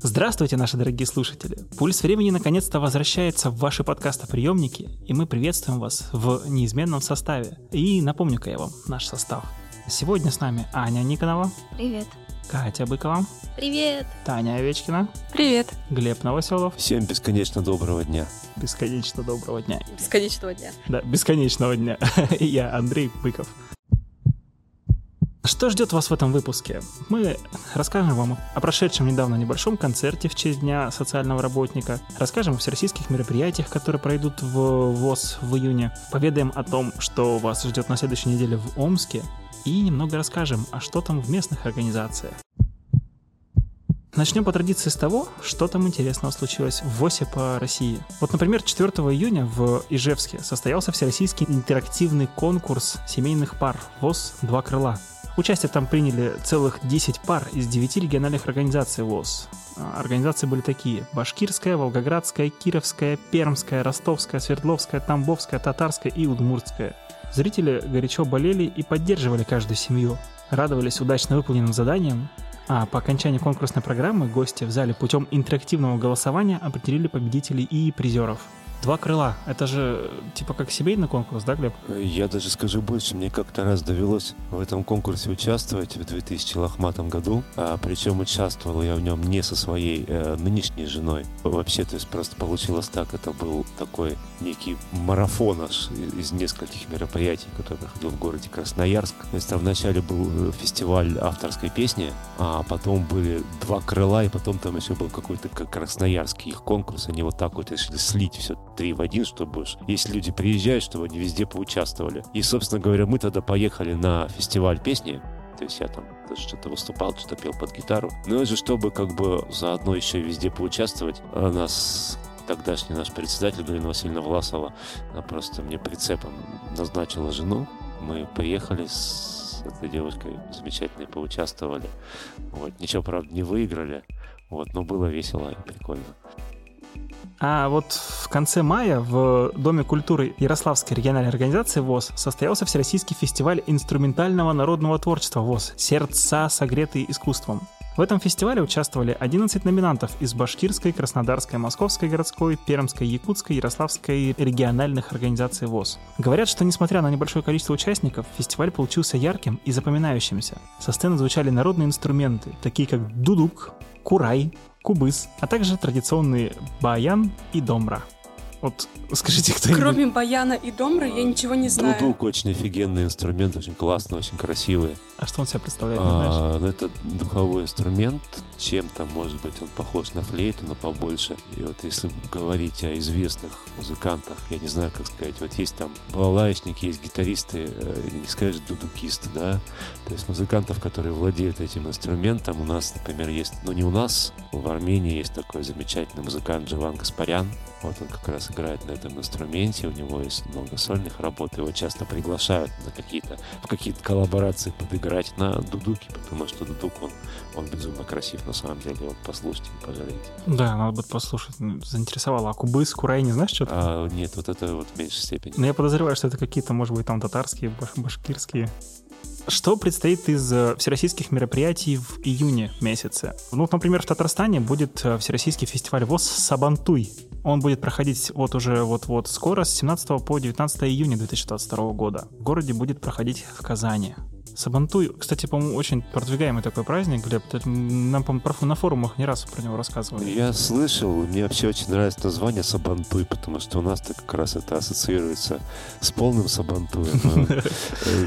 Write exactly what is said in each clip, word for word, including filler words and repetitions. Здравствуйте, наши дорогие слушатели! Пульс времени наконец-то возвращается в ваши подкастоприемники, и мы приветствуем вас в неизменном составе. И напомню-ка я вам наш состав. Сегодня с нами Аня Никонова. Привет. Катя Быкова. Привет. Таня Овечкина. Привет. Глеб Новоселов. Всем бесконечно доброго дня. Бесконечно доброго дня. Бесконечного дня. Да, бесконечного дня. И я, Андрей Быков. Что ждет вас в этом выпуске? Мы расскажем вам о прошедшем недавно небольшом концерте в честь Дня социального работника, расскажем о всероссийских мероприятиях, которые пройдут в ВОС в июне, поведаем о том, что вас ждет на следующей неделе в Омске, и немного расскажем, а что там в местных организациях. Начнем по традиции с того, что там интересного случилось в ВОСе по России. Вот, например, четвёртого июня в Ижевске состоялся всероссийский интерактивный конкурс семейных пар «ВОС. Два крыла». Участие там приняли целых десять пар из девяти региональных организаций ВОС. Организации были такие: башкирская, волгоградская, кировская, пермская, ростовская, свердловская, тамбовская, татарская и удмуртская. Зрители горячо болели и поддерживали каждую семью, радовались удачно выполненным заданиям, а по окончании конкурсной программы гости в зале путем интерактивного голосования определили победителей и призеров. «Два крыла» — это же типа как семейный конкурс, да, Глеб? Я даже скажу больше, мне как-то раз довелось в этом конкурсе участвовать в двухтысячном лохматом году, а, причем участвовал я в нем не со своей э, нынешней женой. Вообще, то есть просто получилось так, это был такой некий марафон аж из нескольких мероприятий, который проходил в городе Красноярск. То есть там вначале был фестиваль авторской песни, а потом были «Два крыла», и потом там еще был какой-то как красноярский их конкурс, они вот так вот решили слить все три в один, чтобы если люди приезжают, чтобы они везде поучаствовали. И, собственно говоря, мы тогда поехали на фестиваль песни. То есть я там даже что-то выступал, что-то пел под гитару. Но же, чтобы как бы заодно еще везде поучаствовать, у нас тогдашний наш председатель Галина Васильевна Власова, она просто мне прицепом назначила жену. Мы приехали с этой девушкой, замечательно поучаствовали. Вот. Ничего, правда, не выиграли, вот, но было весело и прикольно. А вот в конце мая в Доме культуры Ярославской региональной организации ВОС состоялся Всероссийский фестиваль инструментального народного творчества ВОС «Сердца, согретые искусством». В этом фестивале участвовали одиннадцать номинантов из Башкирской, Краснодарской, Московской городской, Пермской, Якутской, Ярославской региональных организаций ВОС. Говорят, что несмотря на небольшое количество участников, фестиваль получился ярким и запоминающимся. Со сцены звучали народные инструменты, такие как дудук, курай, кубыз, а также традиционные баян и домра. Вот скажите, кто... Кроме баяна и домры я ничего не знаю. Дудук очень офигенный инструмент, очень классный, очень красивый. А что он себя представляет, не знаешь? А, ну, это духовой инструмент, чем-то, может быть, он похож на флейту, но побольше. И вот если говорить о известных музыкантах, я не знаю, как сказать, вот есть там балалаечники, есть гитаристы, не скажешь дудукисты, да? То есть музыкантов, которые владеют этим инструментом, у нас, например, есть, ну не у нас, в Армении есть такой замечательный музыкант Живан Гаспарян. Вот он как раз играет на этом инструменте, у него есть много сольных работ, его часто приглашают на какие-то, в какие-то коллаборации подыграть на дудуке, потому что дудук, он, он безумно красив на самом деле, вот послушайте, не пожалеете. Да, надо будет послушать, заинтересовало. А кубыз, курай, не знаешь что-то? А, нет, вот это вот в меньшей степени. Но я подозреваю, что это какие-то, может быть, там татарские, башкирские... Что предстоит из всероссийских мероприятий в июне месяце? Ну, например, в Татарстане будет всероссийский фестиваль ВОС «Сабантуй». Он будет проходить вот уже вот-вот скоро, с семнадцатого по девятнадцатое июня две тысячи двадцать второго года. В городе будет проходить в Казани. Сабантуй, кстати, по-моему, очень продвигаемый такой праздник, Глеб. Нам, по-моему, на форумах не раз про него рассказывали. Я слышал, мне вообще очень нравится название Сабантуй, потому что у нас-то как раз это ассоциируется с полным Сабантуем.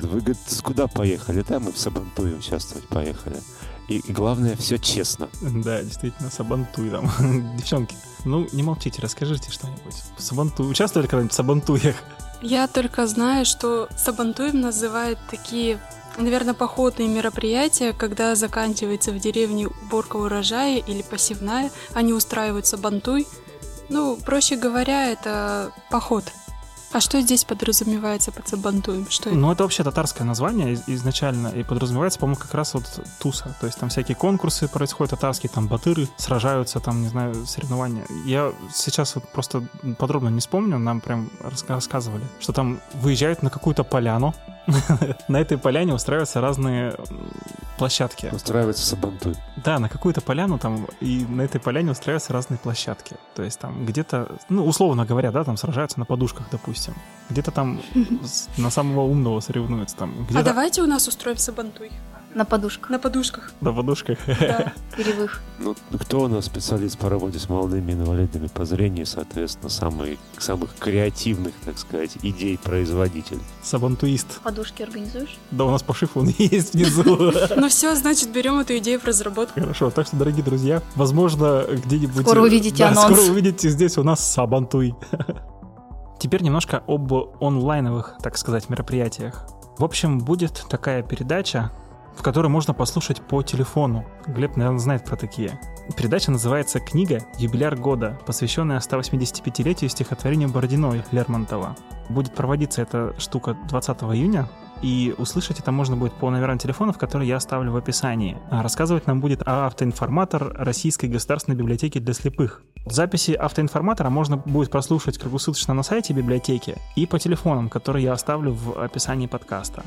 Вы, говорит, куда поехали? Да, мы в Сабантуе участвовать поехали. И главное, все честно. Да, действительно, Сабантуй там. Девчонки, ну не молчите, расскажите что-нибудь. Сабантуй. Участвовали когда-нибудь в Сабантуях? Я только знаю, что Сабантуем называют такие, наверное, походные мероприятия, когда заканчивается в деревне уборка урожая или посевная, они устраивают сабантуй. Ну, проще говоря, это поход. А что здесь подразумевается под сабантуем? Что это? Ну, это вообще татарское название изначально, и подразумевается, по-моему, как раз вот туса. То есть там всякие конкурсы происходят татарские, там батыры сражаются, там, не знаю, соревнования. Я сейчас вот просто подробно не вспомню, нам прям рассказывали, что там выезжают на какую-то поляну, на этой поляне устраиваются разные площадки. Устраивается сабантуй. Да, на какую-то поляну там, и на этой поляне устраиваются разные площадки. То есть там где-то, ну, условно говоря, да, там сражаются на подушках, допустим. Где-то там на самого умного соревнуются. Там, где-то... А давайте у нас устроим сабантуй. На подушках. На подушках. На подушках. Да, перевых. Ну, кто у нас специалист по работе с молодыми инвалидами по зрению, соответственно, самый, самых креативных, так сказать, идей производитель? Сабантуист. Подушки организуешь? Да, у нас по шифу он есть внизу. Ну все, значит, берем эту идею в разработку. Хорошо, так что, дорогие друзья, возможно, где-нибудь... Скоро увидите анонс. Скоро увидите здесь у нас сабантуй. Теперь немножко об онлайновых, так сказать, мероприятиях. В общем, будет такая передача, в которой можно послушать по телефону. Глеб, наверное, знает про такие. Передача называется «Книга. Юбиляр года», посвященная сто восьмидесятипятилетию стихотворения Бородино и Лермонтова. Будет проводиться эта штука двадцатого июня, и услышать это можно будет по номерам телефонов, которые я оставлю в описании. А рассказывать нам будет автоинформатор Российской государственной библиотеки для слепых. Записи автоинформатора можно будет прослушать круглосуточно на сайте библиотеки и по телефонам, которые я оставлю в описании подкаста.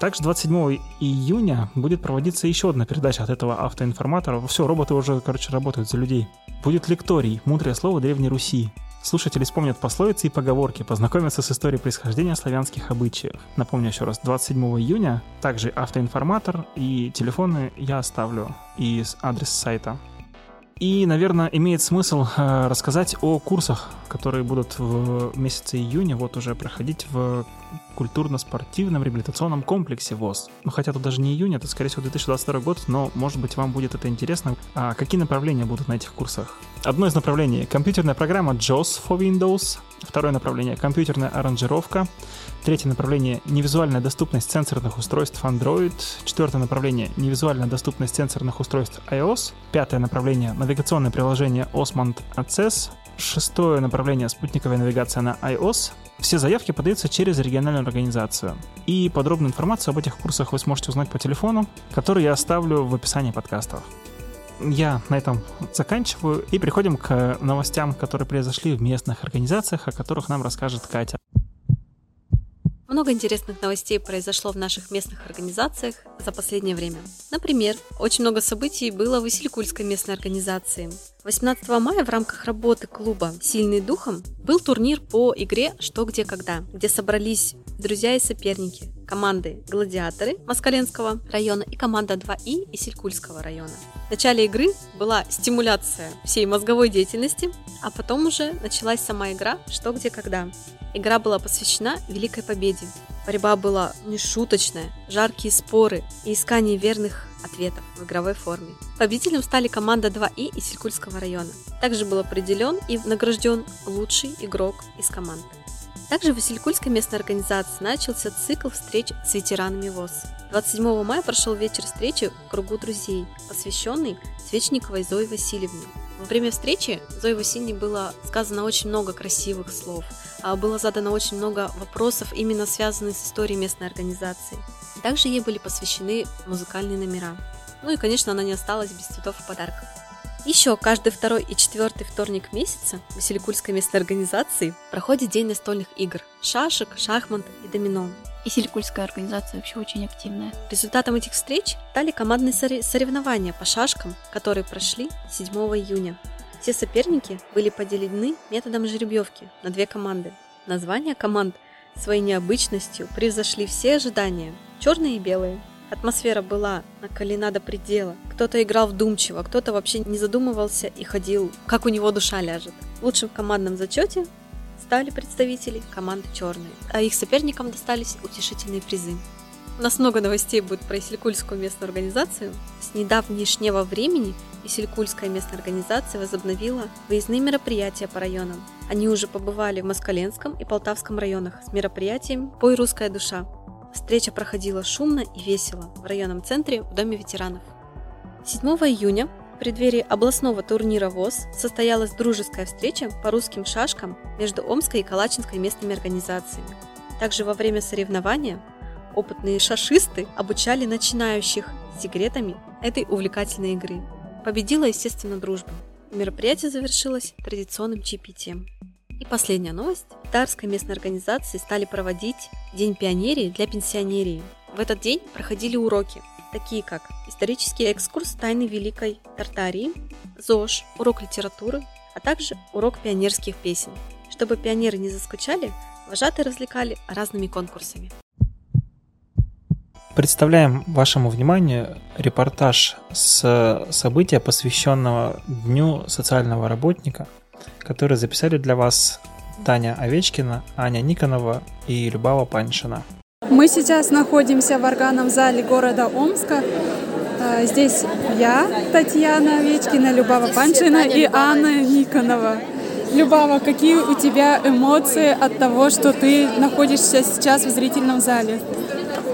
Также двадцать седьмого июня будет проводиться еще одна передача от этого автоинформатора. Все, роботы уже, короче, работают за людей. Будет лекторий «Мудрое слово Древней Руси». Слушатели вспомнят пословицы и поговорки, познакомятся с историей происхождения славянских обычаев. Напомню еще раз, двадцать седьмого июня также автоинформатор, и телефоны я оставлю, и адрес сайта. И, наверное, имеет смысл э, рассказать о курсах, которые будут в месяце июня вот уже проходить в культурно-спортивном реабилитационном комплексе ВОС. Ну, хотя тут даже не июнь, это, скорее всего, две тысячи двадцать второй год, но, может быть, вам будет это интересно. А какие направления будут на этих курсах? Одно из направлений — компьютерная программа джоус for Windows. Второе направление — компьютерная аранжировка. Третье направление — невизуальная доступность сенсорных устройств Android. Четвертое направление — невизуальная доступность сенсорных устройств iOS. Пятое направление — навигационное приложение Osmand Access. Шестое направление — спутниковая навигация на iOS. Все заявки подаются через региональную организацию. И подробную информацию об этих курсах вы сможете узнать по телефону, который я оставлю в описании подкастов. Я на этом заканчиваю и переходим к новостям, которые произошли в местных организациях, о которых нам расскажет Катя. Много интересных новостей произошло в наших местных организациях за последнее время. Например, очень много событий было в Исилькульской местной организации. восемнадцатого мая в рамках работы клуба «Сильный духом» был турнир по игре «Что, где, когда», где собрались друзья и соперники, команды «Гладиаторы» Москаленского района и команда два И Исилькульского района. В начале игры была стимуляция всей мозговой деятельности, а потом уже началась сама игра «Что, где, когда». Игра была посвящена Великой Победе. Борьба была нешуточная, жаркие споры и искание верных ответов в игровой форме. Победителем стали команда два И Исилькульского района. Также был определен и награжден лучший игрок из команды. Также в Исилькульской местной организации начался цикл встреч с ветеранами ВОС. двадцать седьмого мая прошел вечер встречи в кругу друзей, посвященный Свечниковой Зое Васильевне. Во время встречи Зое Васильевне было сказано очень много красивых слов, было задано очень много вопросов, именно связанных с историей местной организации. Также ей были посвящены музыкальные номера. Ну и, конечно, она не осталась без цветов и подарков. Еще каждый второй и четвертый вторник месяца в Исилькульской местной организации проходит день настольных игр – шашек, шахмат и домино. Исилькульская организация вообще очень активная. Результатом этих встреч стали командные соревнования по шашкам, которые прошли седьмого июня. Все соперники были поделены методом жеребьевки на две команды. Названия команд своей необычностью превзошли все ожидания – черные и белые. Атмосфера была накалена до предела. Кто-то играл вдумчиво, кто-то вообще не задумывался и ходил, как у него душа ляжет. В лучшем командном зачете стали представители команды «Черные», а их соперникам достались утешительные призы. У нас много новостей будет про Исилькульскую местную организацию. С недавнешнего времени Исилькульская местная организация возобновила выездные мероприятия по районам. Они уже побывали в Москаленском и Полтавском районах с мероприятием «Пой, русская душа». Встреча проходила шумно и весело в районном центре в Доме ветеранов. седьмого июня в преддверии областного турнира ВОС состоялась дружеская встреча по русским шашкам между Омской и Калачинской местными организациями. Также во время соревнования опытные шашисты обучали начинающих секретами этой увлекательной игры. Победила, естественно, дружба. Мероприятие завершилось традиционным чаепитием. И последняя новость. В Тарской местной организации стали проводить День пионерии для пенсионерии. В этот день проходили уроки. такие как исторический экскурс «Тайны Великой Тартарии», ЗОЖ, урок литературы, а также урок пионерских песен. Чтобы пионеры не заскучали, вожатые развлекали разными конкурсами. Представляем вашему вниманию репортаж с события, посвященного Дню социального работника, который записали для вас Таня Овечкина, Аня Никонова и Любава Паншина. Мы сейчас находимся в органном зале города Омска. Здесь я, Татьяна Овечкина, Любава Паншина и Анна Никонова. Любава, какие у тебя эмоции от того, что ты находишься сейчас в зрительном зале?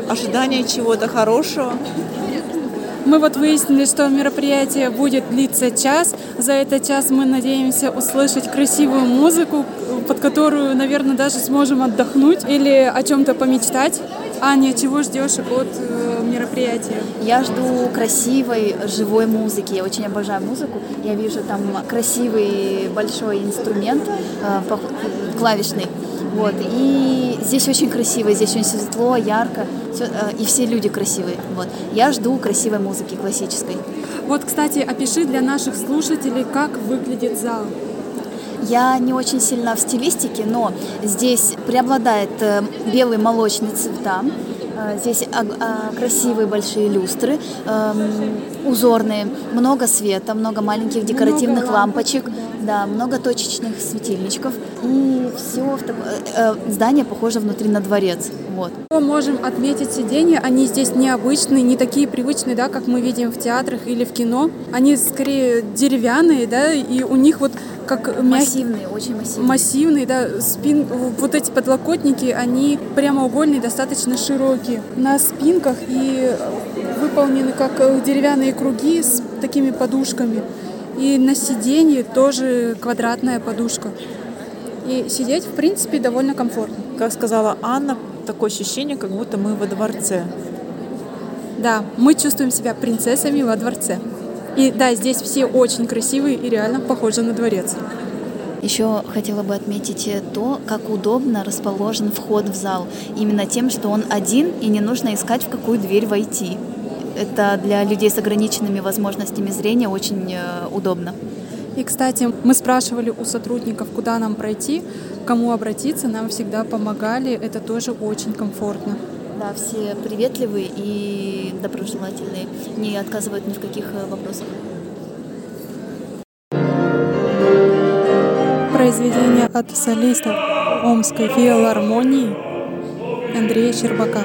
Ожидание чего-то хорошего. Мы вот выяснили, что мероприятие будет длиться час. За этот час мы надеемся услышать красивую музыку, под которую, наверное, даже сможем отдохнуть или о чем-то помечтать. Аня, чего ждешь от мероприятия? Я жду красивой, живой музыки. Я очень обожаю музыку. Я вижу там красивый большой инструмент клавишный. Вот. И здесь очень красиво, здесь очень светло, ярко, все, и все люди красивые. Вот. Я жду красивой музыки, классической. Вот, кстати, опиши для наших слушателей, как выглядит зал. Я не очень сильна в стилистике, но здесь преобладает белые молочные цвета. Здесь красивые большие люстры, узорные, много света, много маленьких декоративных много лампочек, лампочек да. да, много точечных светильничков. И все здание похоже внутри на дворец. Вот. Мы можем отметить сиденья, они здесь необычные, не такие привычные, да, как мы видим в театрах или в кино. Они скорее деревянные, да, и у них вот как массивные, мяг... очень массивные. Массивные, да, спин... вот эти подлокотники, они прямоугольные, достаточно широкие на спинках и выполнены как деревянные круги с такими подушками. И на сиденье тоже квадратная подушка. И сидеть, в принципе, довольно комфортно. Как сказала Анна, такое ощущение, как будто мы во дворце. Да, мы чувствуем себя принцессами во дворце. И да, здесь все очень красивые и реально похожи на дворец. Еще хотела бы отметить то, как удобно расположен вход в зал. Именно тем, что он один, и не нужно искать, в какую дверь войти. Это для людей с ограниченными возможностями зрения очень удобно. И, кстати, мы спрашивали у сотрудников, куда нам пройти, кому обратиться. Нам всегда помогали. Это тоже очень комфортно. Да, все приветливые и доброжелательные, не отказывают ни в каких вопросах. Произведение от солиста Омской филармонии Андрея Щербака.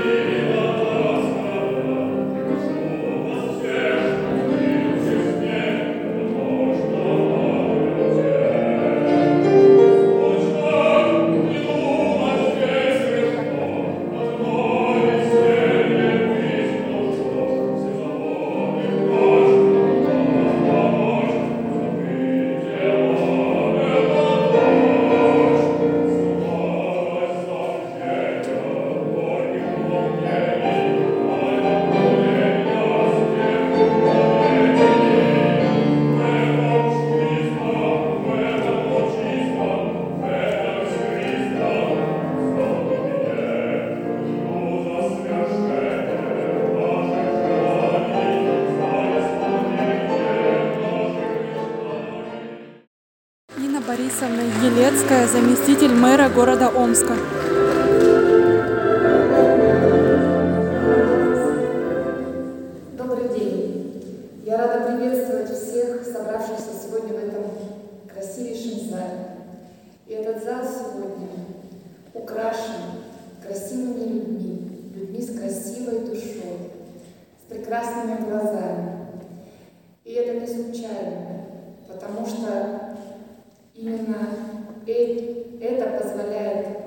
Елецкая, заместитель мэра города Омска. Добрый день! Я рада приветствовать всех, собравшихся сегодня в этом красивейшем зале. И этот зал сегодня украшен красивыми людьми, людьми с красивой душой, с прекрасными глазами. И это не случайно, потому что именно это позволяет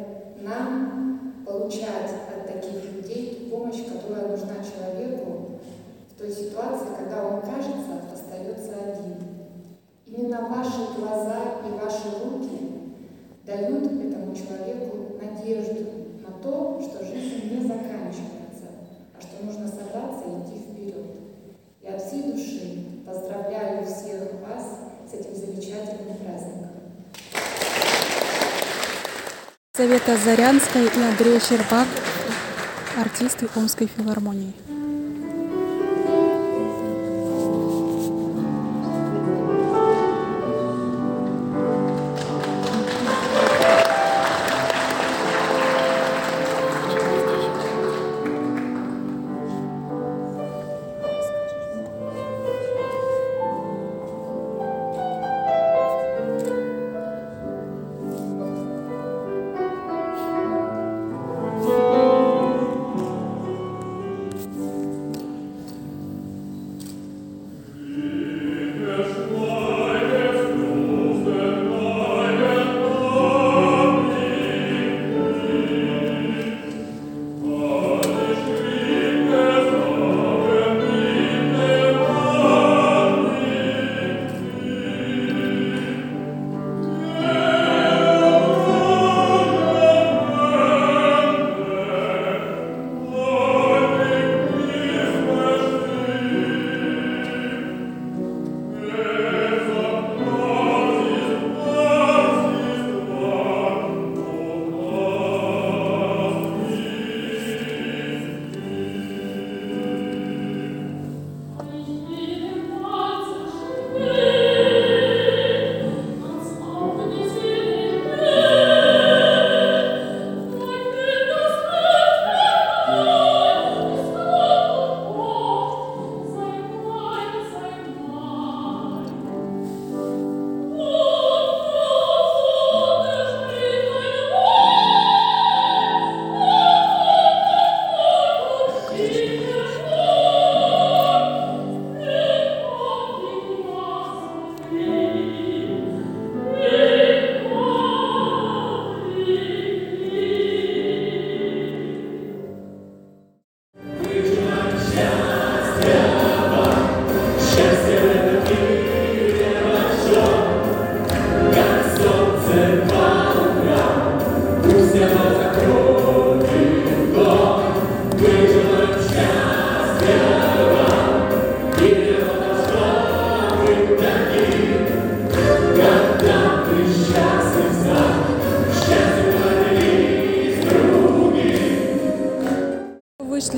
нам получать от таких людей ту помощь, которая нужна человеку в той ситуации, когда он, кажется, остается один. Именно ваши глаза и ваши руки дают этому человеку надежду на то, что жизнь не заканчивается, а что нужно собраться и идти вперед. Я от всей души поздравляю всех вас с этим замечательным праздником. Совета Зарянская и Андрей Щербак, артисты Омской филармонии.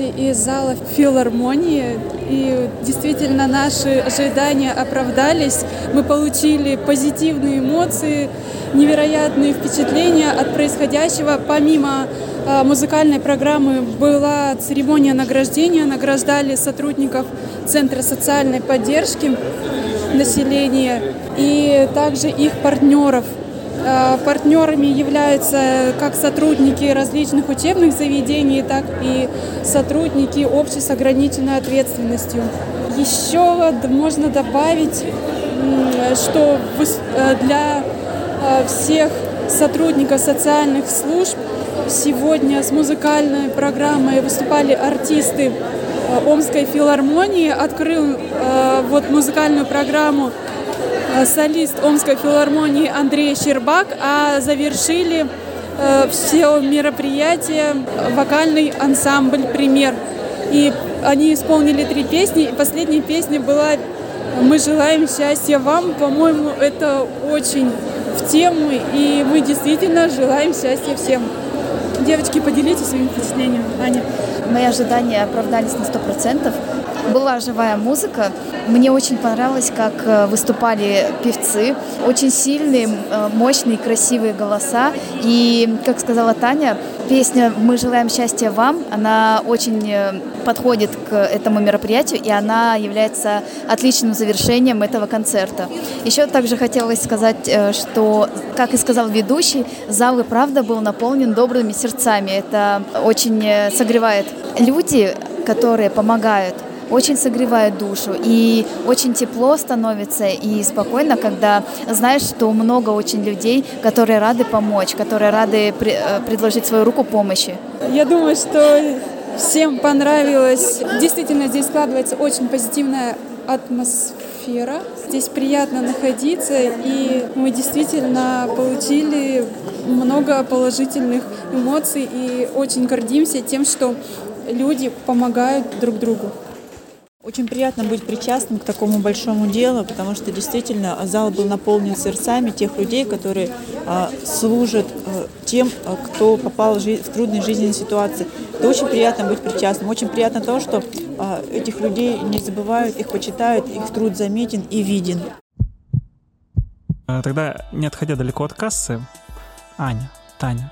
вышли из зала филармонии, и действительно наши ожидания оправдались. Мы получили позитивные эмоции, невероятные впечатления от происходящего. Помимо музыкальной программы была церемония награждения. Награждали сотрудников Центра социальной поддержки населения и также их партнеров. Партнерами являются как сотрудники различных учебных заведений, так и сотрудники общества с ограниченной ответственностью. Еще можно добавить, что для всех сотрудников социальных служб сегодня с музыкальной программой выступали артисты Омской филармонии. Открыл вот музыкальную программу солист Омской филармонии Андрей Щербак, а завершили э, все мероприятия вокальный ансамбль «Пример». И они исполнили три песни, и последняя песня была «Мы желаем счастья вам». По-моему, это очень в тему, и мы действительно желаем счастья всем. Девочки, поделитесь своими впечатлениями. Аня. Мои ожидания оправдались на сто процентов. Была живая музыка. Мне очень понравилось, как выступали певцы. Очень сильные, мощные, красивые голоса. И, как сказала Таня, песня «Мы желаем счастья вам», она очень подходит к этому мероприятию, и она является отличным завершением этого концерта. Еще также хотелось сказать, что, как и сказал ведущий, зал и правда был наполнен добрыми сердцами. Это очень согревает. Люди, которые помогают, очень согревает душу, и очень тепло становится и спокойно, когда знаешь, что много очень людей, которые рады помочь, которые рады при, предложить свою руку помощи. Я думаю, что всем понравилось. Действительно, здесь складывается очень позитивная атмосфера. Здесь приятно находиться, и мы действительно получили много положительных эмоций и очень гордимся тем, что люди помогают друг другу. Очень приятно быть причастным к такому большому делу, потому что действительно зал был наполнен сердцами тех людей, которые а, служат а, тем, а, кто попал в, жи- в трудные жизненные ситуации. Это очень приятно быть причастным. Очень приятно то, что а, этих людей не забывают, их почитают, их труд заметен и виден. Тогда, не отходя далеко от кассы, Аня, Таня,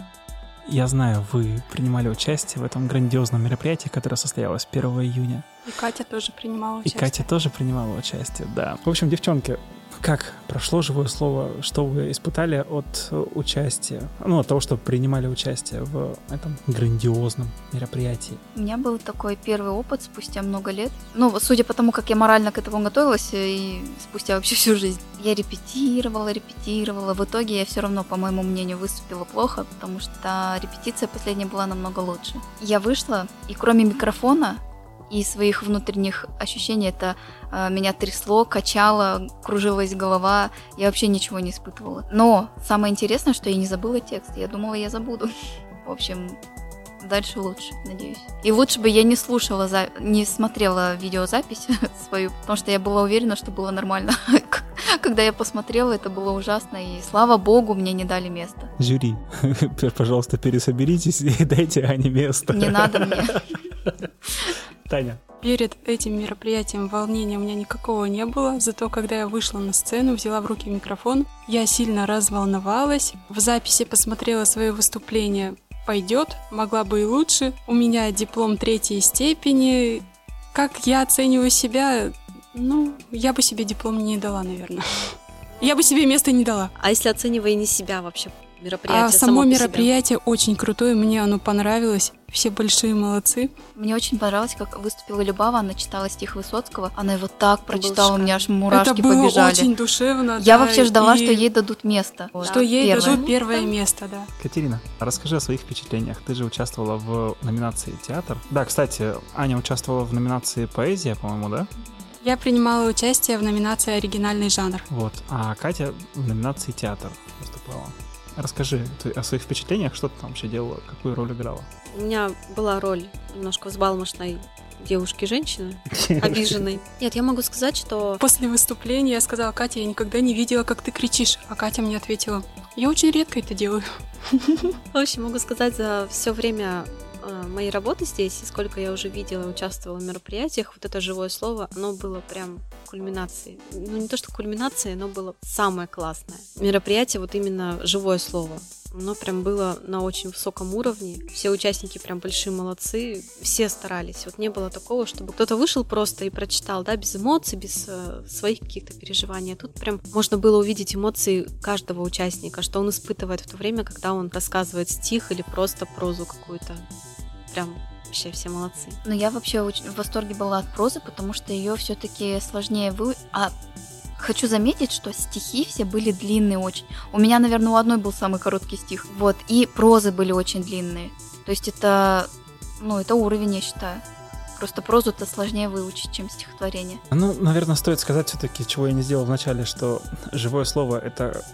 я знаю, вы принимали участие в этом грандиозном мероприятии, которое состоялось первого июня. И Катя тоже принимала участие. И Катя тоже принимала участие, да. В общем, девчонки, как прошло «Живое слово», что вы испытали от участия, ну, от того, что принимали участие в этом грандиозном мероприятии? У меня был такой первый опыт спустя много лет. Ну, судя по тому, как я морально к этому готовилась, и спустя вообще всю жизнь. Я репетировала, репетировала. В итоге я все равно, по моему мнению, выступила плохо, потому что репетиция последняя была намного лучше. Я вышла, и кроме микрофона и своих внутренних ощущений, это э, меня трясло, качало, кружилась голова, я вообще ничего не испытывала. Но самое интересное, что я не забыла текст, я думала, я забуду. В общем, дальше лучше, надеюсь. И лучше бы я не слушала, за... не смотрела видеозапись свою, потому что я была уверена, что было нормально. Когда я посмотрела, это было ужасно, и слава богу, мне не дали место. Жюри, пожалуйста, пересоберитесь и дайте Ане место. Не надо мне. Таня. Перед этим мероприятием волнения у меня никакого не было, зато когда я вышла на сцену, взяла в руки микрофон, я сильно разволновалась, в записи посмотрела свое выступление, пойдет, могла бы и лучше, у меня диплом третьей степени, как я оцениваю себя, ну, я бы себе диплом не дала, наверное, я бы себе места не дала. А если оценивая не себя вообще? Мероприятие, а само, само мероприятие себя. Очень крутое, мне оно понравилось, все большие молодцы. Мне очень понравилось, как выступила Любава, она читала стих Высоцкого, она его так прочитала, у меня аж мурашки побежали. Это было побежали. Очень душевно. Я да, вообще ждала, и... что ей дадут место. Что да, ей первое. дадут первое место, да. Катерина, расскажи о своих впечатлениях, ты же участвовала в номинации «Театр». Да, кстати, Аня участвовала в номинации «Поэзия», по-моему, да? Я принимала участие в номинации «Оригинальный жанр». Вот, а Катя в номинации «Театр» выступала. Расскажи о своих впечатлениях, что ты там вообще делала, какую роль играла? У меня была роль немножко взбалмошной девушки-женщины, обиженной. Нет, я могу сказать, что... После выступления я сказала: Катя, я никогда не видела, как ты кричишь. А Катя мне ответила: я очень редко это делаю. В общем, могу сказать, за все время мои работы здесь, сколько я уже видела, участвовала в мероприятиях, вот это живое слово, оно было прям кульминацией. Ну, не то, что кульминацией, оно было самое классное. Мероприятие, вот именно живое слово, оно прям было на очень высоком уровне. Все участники прям большие молодцы, все старались. Вот не было такого, чтобы кто-то вышел просто и прочитал, да, без эмоций, без э, своих каких-то переживаний. А тут прям можно было увидеть эмоции каждого участника, что он испытывает в то время, когда он рассказывает стих или просто прозу какую-то. Прям вообще все молодцы. Но я вообще в восторге была от прозы, потому что ее все-таки сложнее вы... А... Хочу заметить, что стихи все были длинные очень. У меня, наверное, у одной был самый короткий стих. Вот, и прозы были очень длинные. То есть это, ну, это уровень, я считаю. Просто прозу-то сложнее выучить, чем стихотворение. Ну, наверное, стоит сказать все-таки, чего я не сделал в начале, что «Живое слово» — это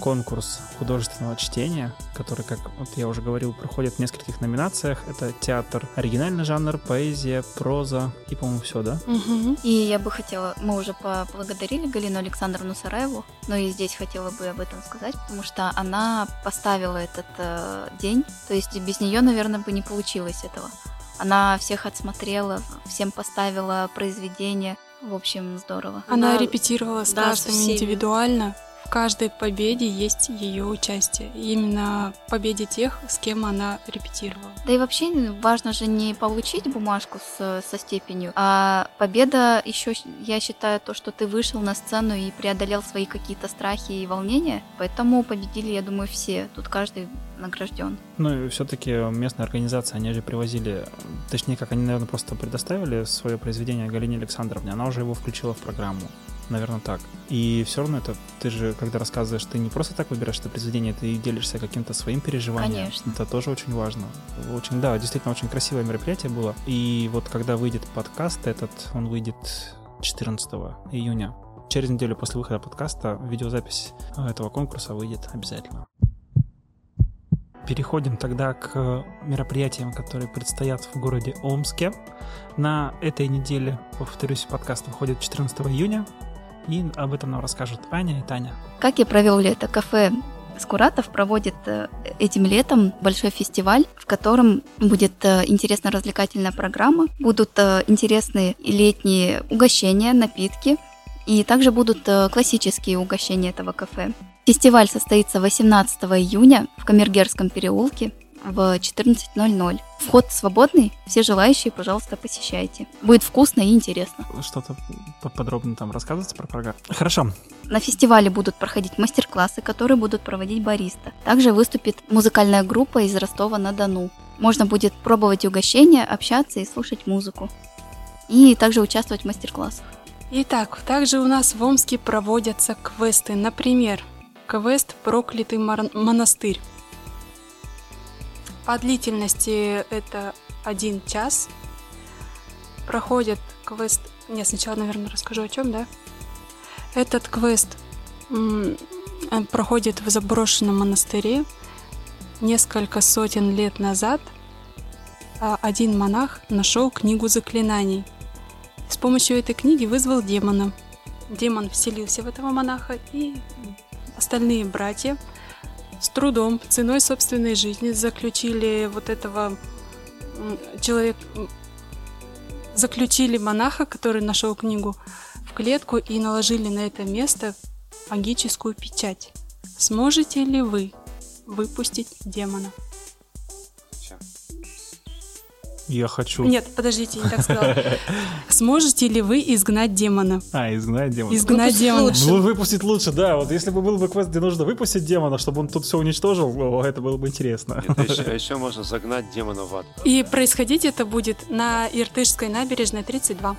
конкурс художественного чтения, который, как вот я уже говорил, проходит в нескольких номинациях. Это театр, оригинальный жанр, поэзия, проза и, по-моему, все, да? Угу. И я бы хотела... Мы уже поблагодарили Галину Александровну Сараеву, но и здесь хотела бы об этом сказать, потому что она поставила этот э, день, то есть без нее, наверное, бы не получилось этого. Она всех отсмотрела, всем поставила произведение. В общем, здорово. Она, Она... репетировала с да, каждым индивидуально. В каждой победе есть ее участие. Именно в победе тех, с кем она репетировала. Да и вообще важно же не получить бумажку с, со степенью, а победа еще, я считаю, то, что ты вышел на сцену и преодолел свои какие-то страхи и волнения. Поэтому победили, я думаю, все. Тут каждый награжден. Ну и все-таки местная организация, они же привозили, точнее, как они, наверное, просто предоставили свое произведение Галине Александровне. Она уже его включила в программу. Наверное, так. И все равно это, ты же, когда рассказываешь, ты не просто так выбираешь это произведение, ты делишься каким-то своим переживанием. Конечно. Это тоже очень важно. Очень, да, действительно, очень красивое мероприятие было. И вот когда выйдет подкаст этот, он выйдет четырнадцатого июня. Через неделю после выхода подкаста видеозапись этого конкурса выйдет обязательно. Переходим тогда к мероприятиям, которые предстоят в городе Омске. На этой неделе, повторюсь, подкаст выходит четырнадцатого июня, и об этом нам расскажут Аня и Таня. Как я провел лето? Кафе Скуратов проводит этим летом большой фестиваль, в котором будет интересно-развлекательная программа, будут интересные летние угощения, напитки, и также будут классические угощения этого кафе. Фестиваль состоится восемнадцатого июня в Камергерском переулке в четырнадцать ноль ноль. Вход свободный, все желающие, пожалуйста, посещайте. Будет вкусно и интересно. Что-то подробно там рассказывается про программу? Хорошо. На фестивале будут проходить мастер-классы, которые будут проводить бариста. Также выступит музыкальная группа из Ростова-на-Дону. Можно будет пробовать угощения, общаться и слушать музыку. И также участвовать в мастер-классах. Итак, также у нас в Омске проводятся квесты, например... Квест «Проклятый монастырь». По длительности это один час. Проходит квест... Нет, сначала, наверное, расскажу о чем, да? Этот квест м- проходит в заброшенном монастыре. Несколько сотен лет назад один монах нашел книгу заклинаний. С помощью этой книги вызвал демона. Демон вселился в этого монаха и... Остальные братья с трудом, ценой собственной жизни заключили вот этого человека, заключили монаха, который нашел книгу, в клетку и наложили на это место магическую печать. Сможете ли вы выпустить демона? Я хочу... Нет, подождите, я так сказала. Сможете ли вы изгнать демона? А, изгнать демона. Изгнать демона. Ну, выпустить лучше, да. Вот если бы был бы квест, где нужно выпустить демона, чтобы он тут все уничтожил, это было бы интересно. А еще, еще можно загнать демона в ад. И происходить это будет на Иртышской набережной тридцать два.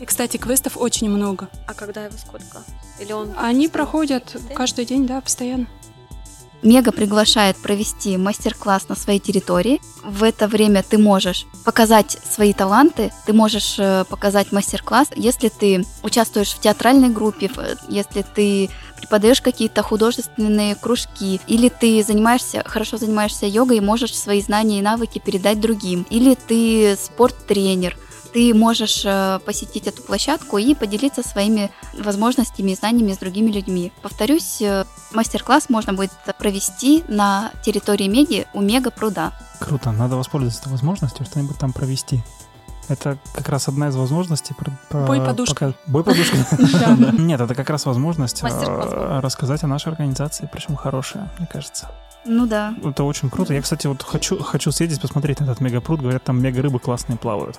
И, кстати, квестов очень много. А когда его сколько? Или он... Они проходят каждый день, да, постоянно. Мега приглашает провести мастер-класс на своей территории. В это время ты можешь показать свои таланты, ты можешь показать мастер-класс, если ты участвуешь в театральной группе, если ты преподаешь какие-то художественные кружки, или ты занимаешься, хорошо занимаешься йогой и можешь свои знания и навыки передать другим, или ты спорт-тренер. ты можешь посетить эту площадку и поделиться своими возможностями и знаниями с другими людьми. Повторюсь, мастер-класс можно будет провести на территории Меги у Мега-пруда. Круто, надо воспользоваться этой возможностью, что-нибудь там провести. Это как раз одна из возможностей... Бой подушкой. Бой подушкой. Нет, это как раз возможность рассказать о нашей организации, причем хорошая, мне кажется. Ну да. Это очень круто. Я, кстати, вот хочу, хочу съездить посмотреть на этот мегапруд. Говорят, там мегарыбы классные плавают.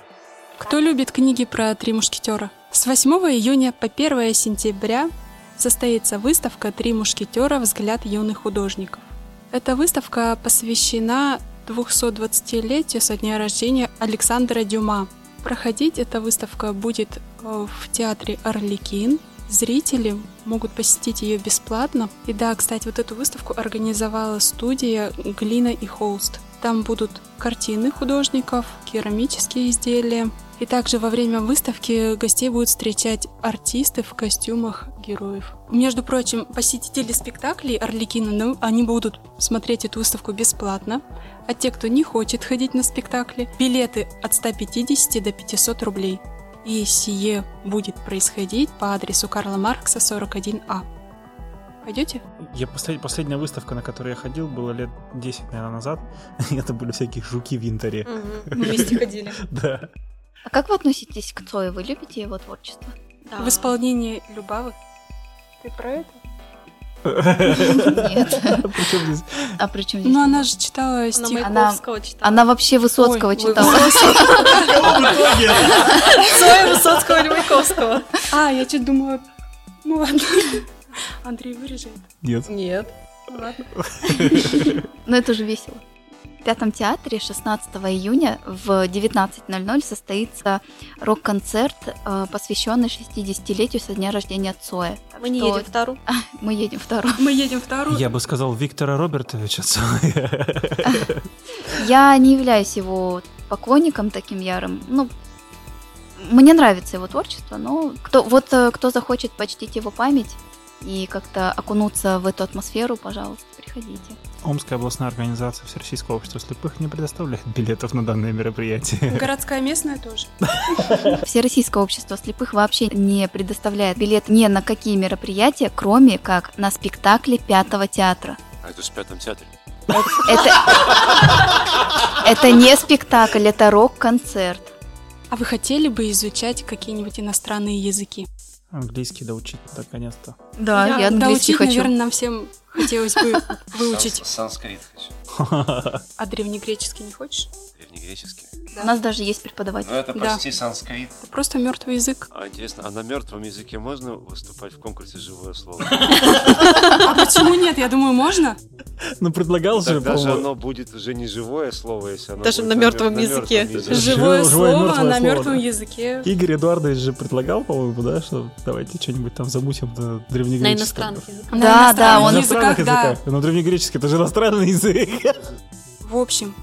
Кто любит книги про три мушкетера? С восьмого июня по первого сентября состоится выставка «Три мушкетера. Взгляд юных художников». Эта выставка посвящена двухсотдвадцатилетию со дня рождения Александра Дюма. Проходить эта выставка будет в театре «Арлекин». Зрители могут посетить ее бесплатно. И да, кстати, вот эту выставку организовала студия «Глина и холст». Там будут картины художников, керамические изделия. И также во время выставки гостей будут встречать артисты в костюмах героев. Между прочим, посетители спектаклей «Арлекина», ну, они будут смотреть эту выставку бесплатно. А те, кто не хочет ходить на спектакли, билеты от ста пятидесяти до пятисот рублей. И сие будет происходить по адресу Карла Маркса, сорок один А. Пойдете? Я послед... Последняя выставка, на которую я ходил, была лет десять, наверное, назад. Это были всякие жуки в янтаре. Угу. Мы вместе ходили. Да. А как вы относитесь к Цое? Вы любите его творчество? Да. В исполнении Любавы. Ты про это? Нет. А при чем здесь? Ну, она же читала стихи. Она Маяковского читала. Она вообще Высоцкого читала. Цоя, Высоцкого или Маяковского? А, я что-то думала... Ну ладно. Андрей вырежет. Нет. Нет. Ладно. Но это же весело. В Пятом театре шестнадцатого июня в девятнадцать ноль-ноль состоится рок-концерт, посвященный шестидесятилетию со дня рождения Цоя. Мы не едем вторую. Мы едем вторую. Мы едем вторую. Я бы сказал Виктора Робертовича Цоя. Я не являюсь его поклонником таким ярым. Ну, мне нравится его творчество, но кто, вот кто захочет почтить его память и как-то окунуться в эту атмосферу, пожалуйста, приходите. Омская областная организация Всероссийского общества слепых не предоставляет билетов на данное мероприятие. Городская местная тоже. Всероссийское общество слепых вообще не предоставляет билет ни на какие мероприятия, кроме как на спектакли Пятого театра. А это же в Пятом театре? Это не спектакль, это рок-концерт. А вы хотели бы изучать какие-нибудь иностранные языки? Английский доучить, наконец-то. Да, я, я английский доучить, хочу. Наверное, нам всем хотелось бы выучить. Санскрит хочу. А древнегреческий не хочешь? Древнегреческий? Да. У нас даже есть преподаватель. Ну, это почти да. Санскрит. Это просто мертвый язык. А, интересно, а на мертвом языке можно выступать в конкурсе «Живое слово»? А почему нет? Я думаю, можно. Ну, предлагал же. Даже оно будет уже не «Живое слово», если оно даже на мертвом языке. Живое слово на мертвом языке. Игорь Эдуардович же предлагал, по-моему, да, что давайте что-нибудь там замутим на древнегреческом. На иностранных языках. Да, да, он иностранных да. Но древнегреческий это же иностранный язык. В общем,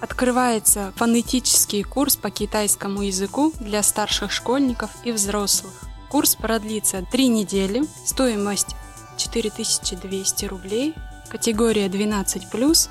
открывается фонетический курс по китайскому языку для старших школьников и взрослых. Курс продлится три недели, стоимость четыре тысячи двести рублей, категория двенадцать плюс.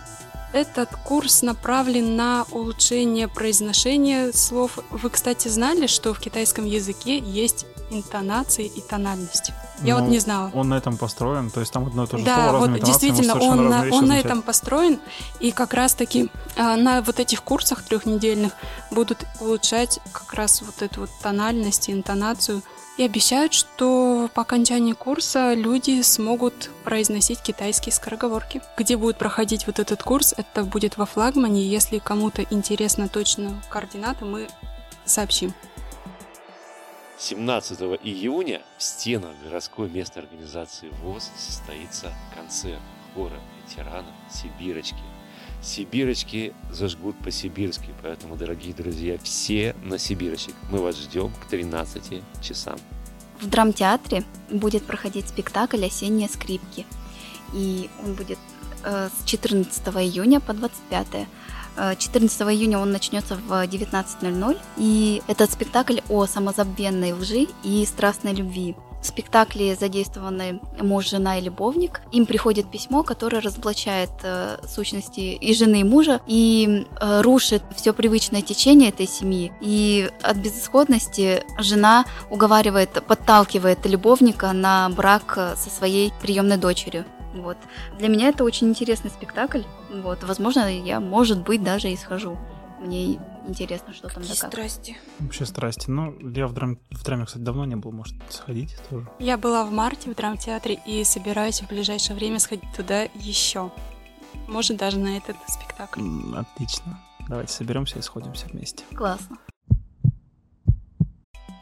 Этот курс направлен на улучшение произношения слов. Вы, кстати, знали, что в китайском языке есть интонации и тональности? Я ну, вот не знала. Он на этом построен, то есть там одно и то же да, слово разными вот интонациями совершенно разные вещи означают. Да, вот действительно, он на этом построен, и как раз-таки а, на вот этих курсах трехнедельных будут улучшать как раз вот эту вот тональность и интонацию. И обещают, что по окончании курса люди смогут произносить китайские скороговорки. Где будет проходить вот этот курс, это будет во Флагмане. Если кому-то интересно точно координаты, мы сообщим. семнадцатого июня в стенах городской местной организации ВОС состоится концерт хора ветеранов «Сибирочки». Сибирочки зажгут по-сибирски, поэтому, дорогие друзья, все на Сибирочек. Мы вас ждем к тринадцати часам. В драмтеатре будет проходить спектакль «Осенние скрипки». И он будет э, с четырнадцатого июня по двадцать пятое. четырнадцатого июня он начнется в девятнадцать ноль-ноль. И этот спектакль о самозабвенной лжи и страстной любви. В спектакле задействованы муж, жена и любовник. Им приходит письмо, которое разоблачает э, сущности и жены, и мужа, и э, рушит все привычное течение этой семьи. И от безысходности жена уговаривает, подталкивает любовника на брак со своей приемной дочерью. Вот. Для меня это очень интересный спектакль. Вот. Возможно, я, может быть, даже и схожу. Мне интересно, что там. Какие да как. Страсти. Вообще страсти. Ну, я в, драм... в драме, кстати, давно не был. Может, сходить тоже? Я была в марте в драмтеатре и собираюсь в ближайшее время сходить туда еще. Может, даже на этот спектакль. Отлично. Давайте соберемся и сходимся вместе. Классно.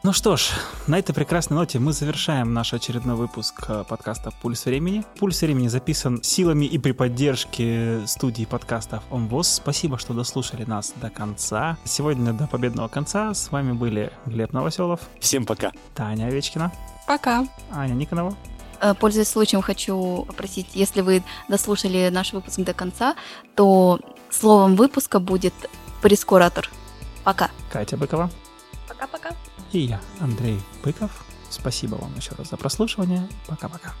Ну что ж, на этой прекрасной ноте мы завершаем наш очередной выпуск подкаста «Пульс времени». «Пульс времени» записан силами и при поддержке студии подкастов ОМВОС. Спасибо, что дослушали нас до конца. Сегодня до победного конца с вами были Глеб Новоселов. Всем пока. Таня Овечкина. Пока. Аня Никонова. Пользуясь случаем, хочу попросить, если вы дослушали наш выпуск до конца, то словом выпуска будет «Прескуратор». Пока. Катя Быкова. Пока-пока. И я, Андрей Быков. Спасибо вам еще раз за прослушивание. Пока-пока.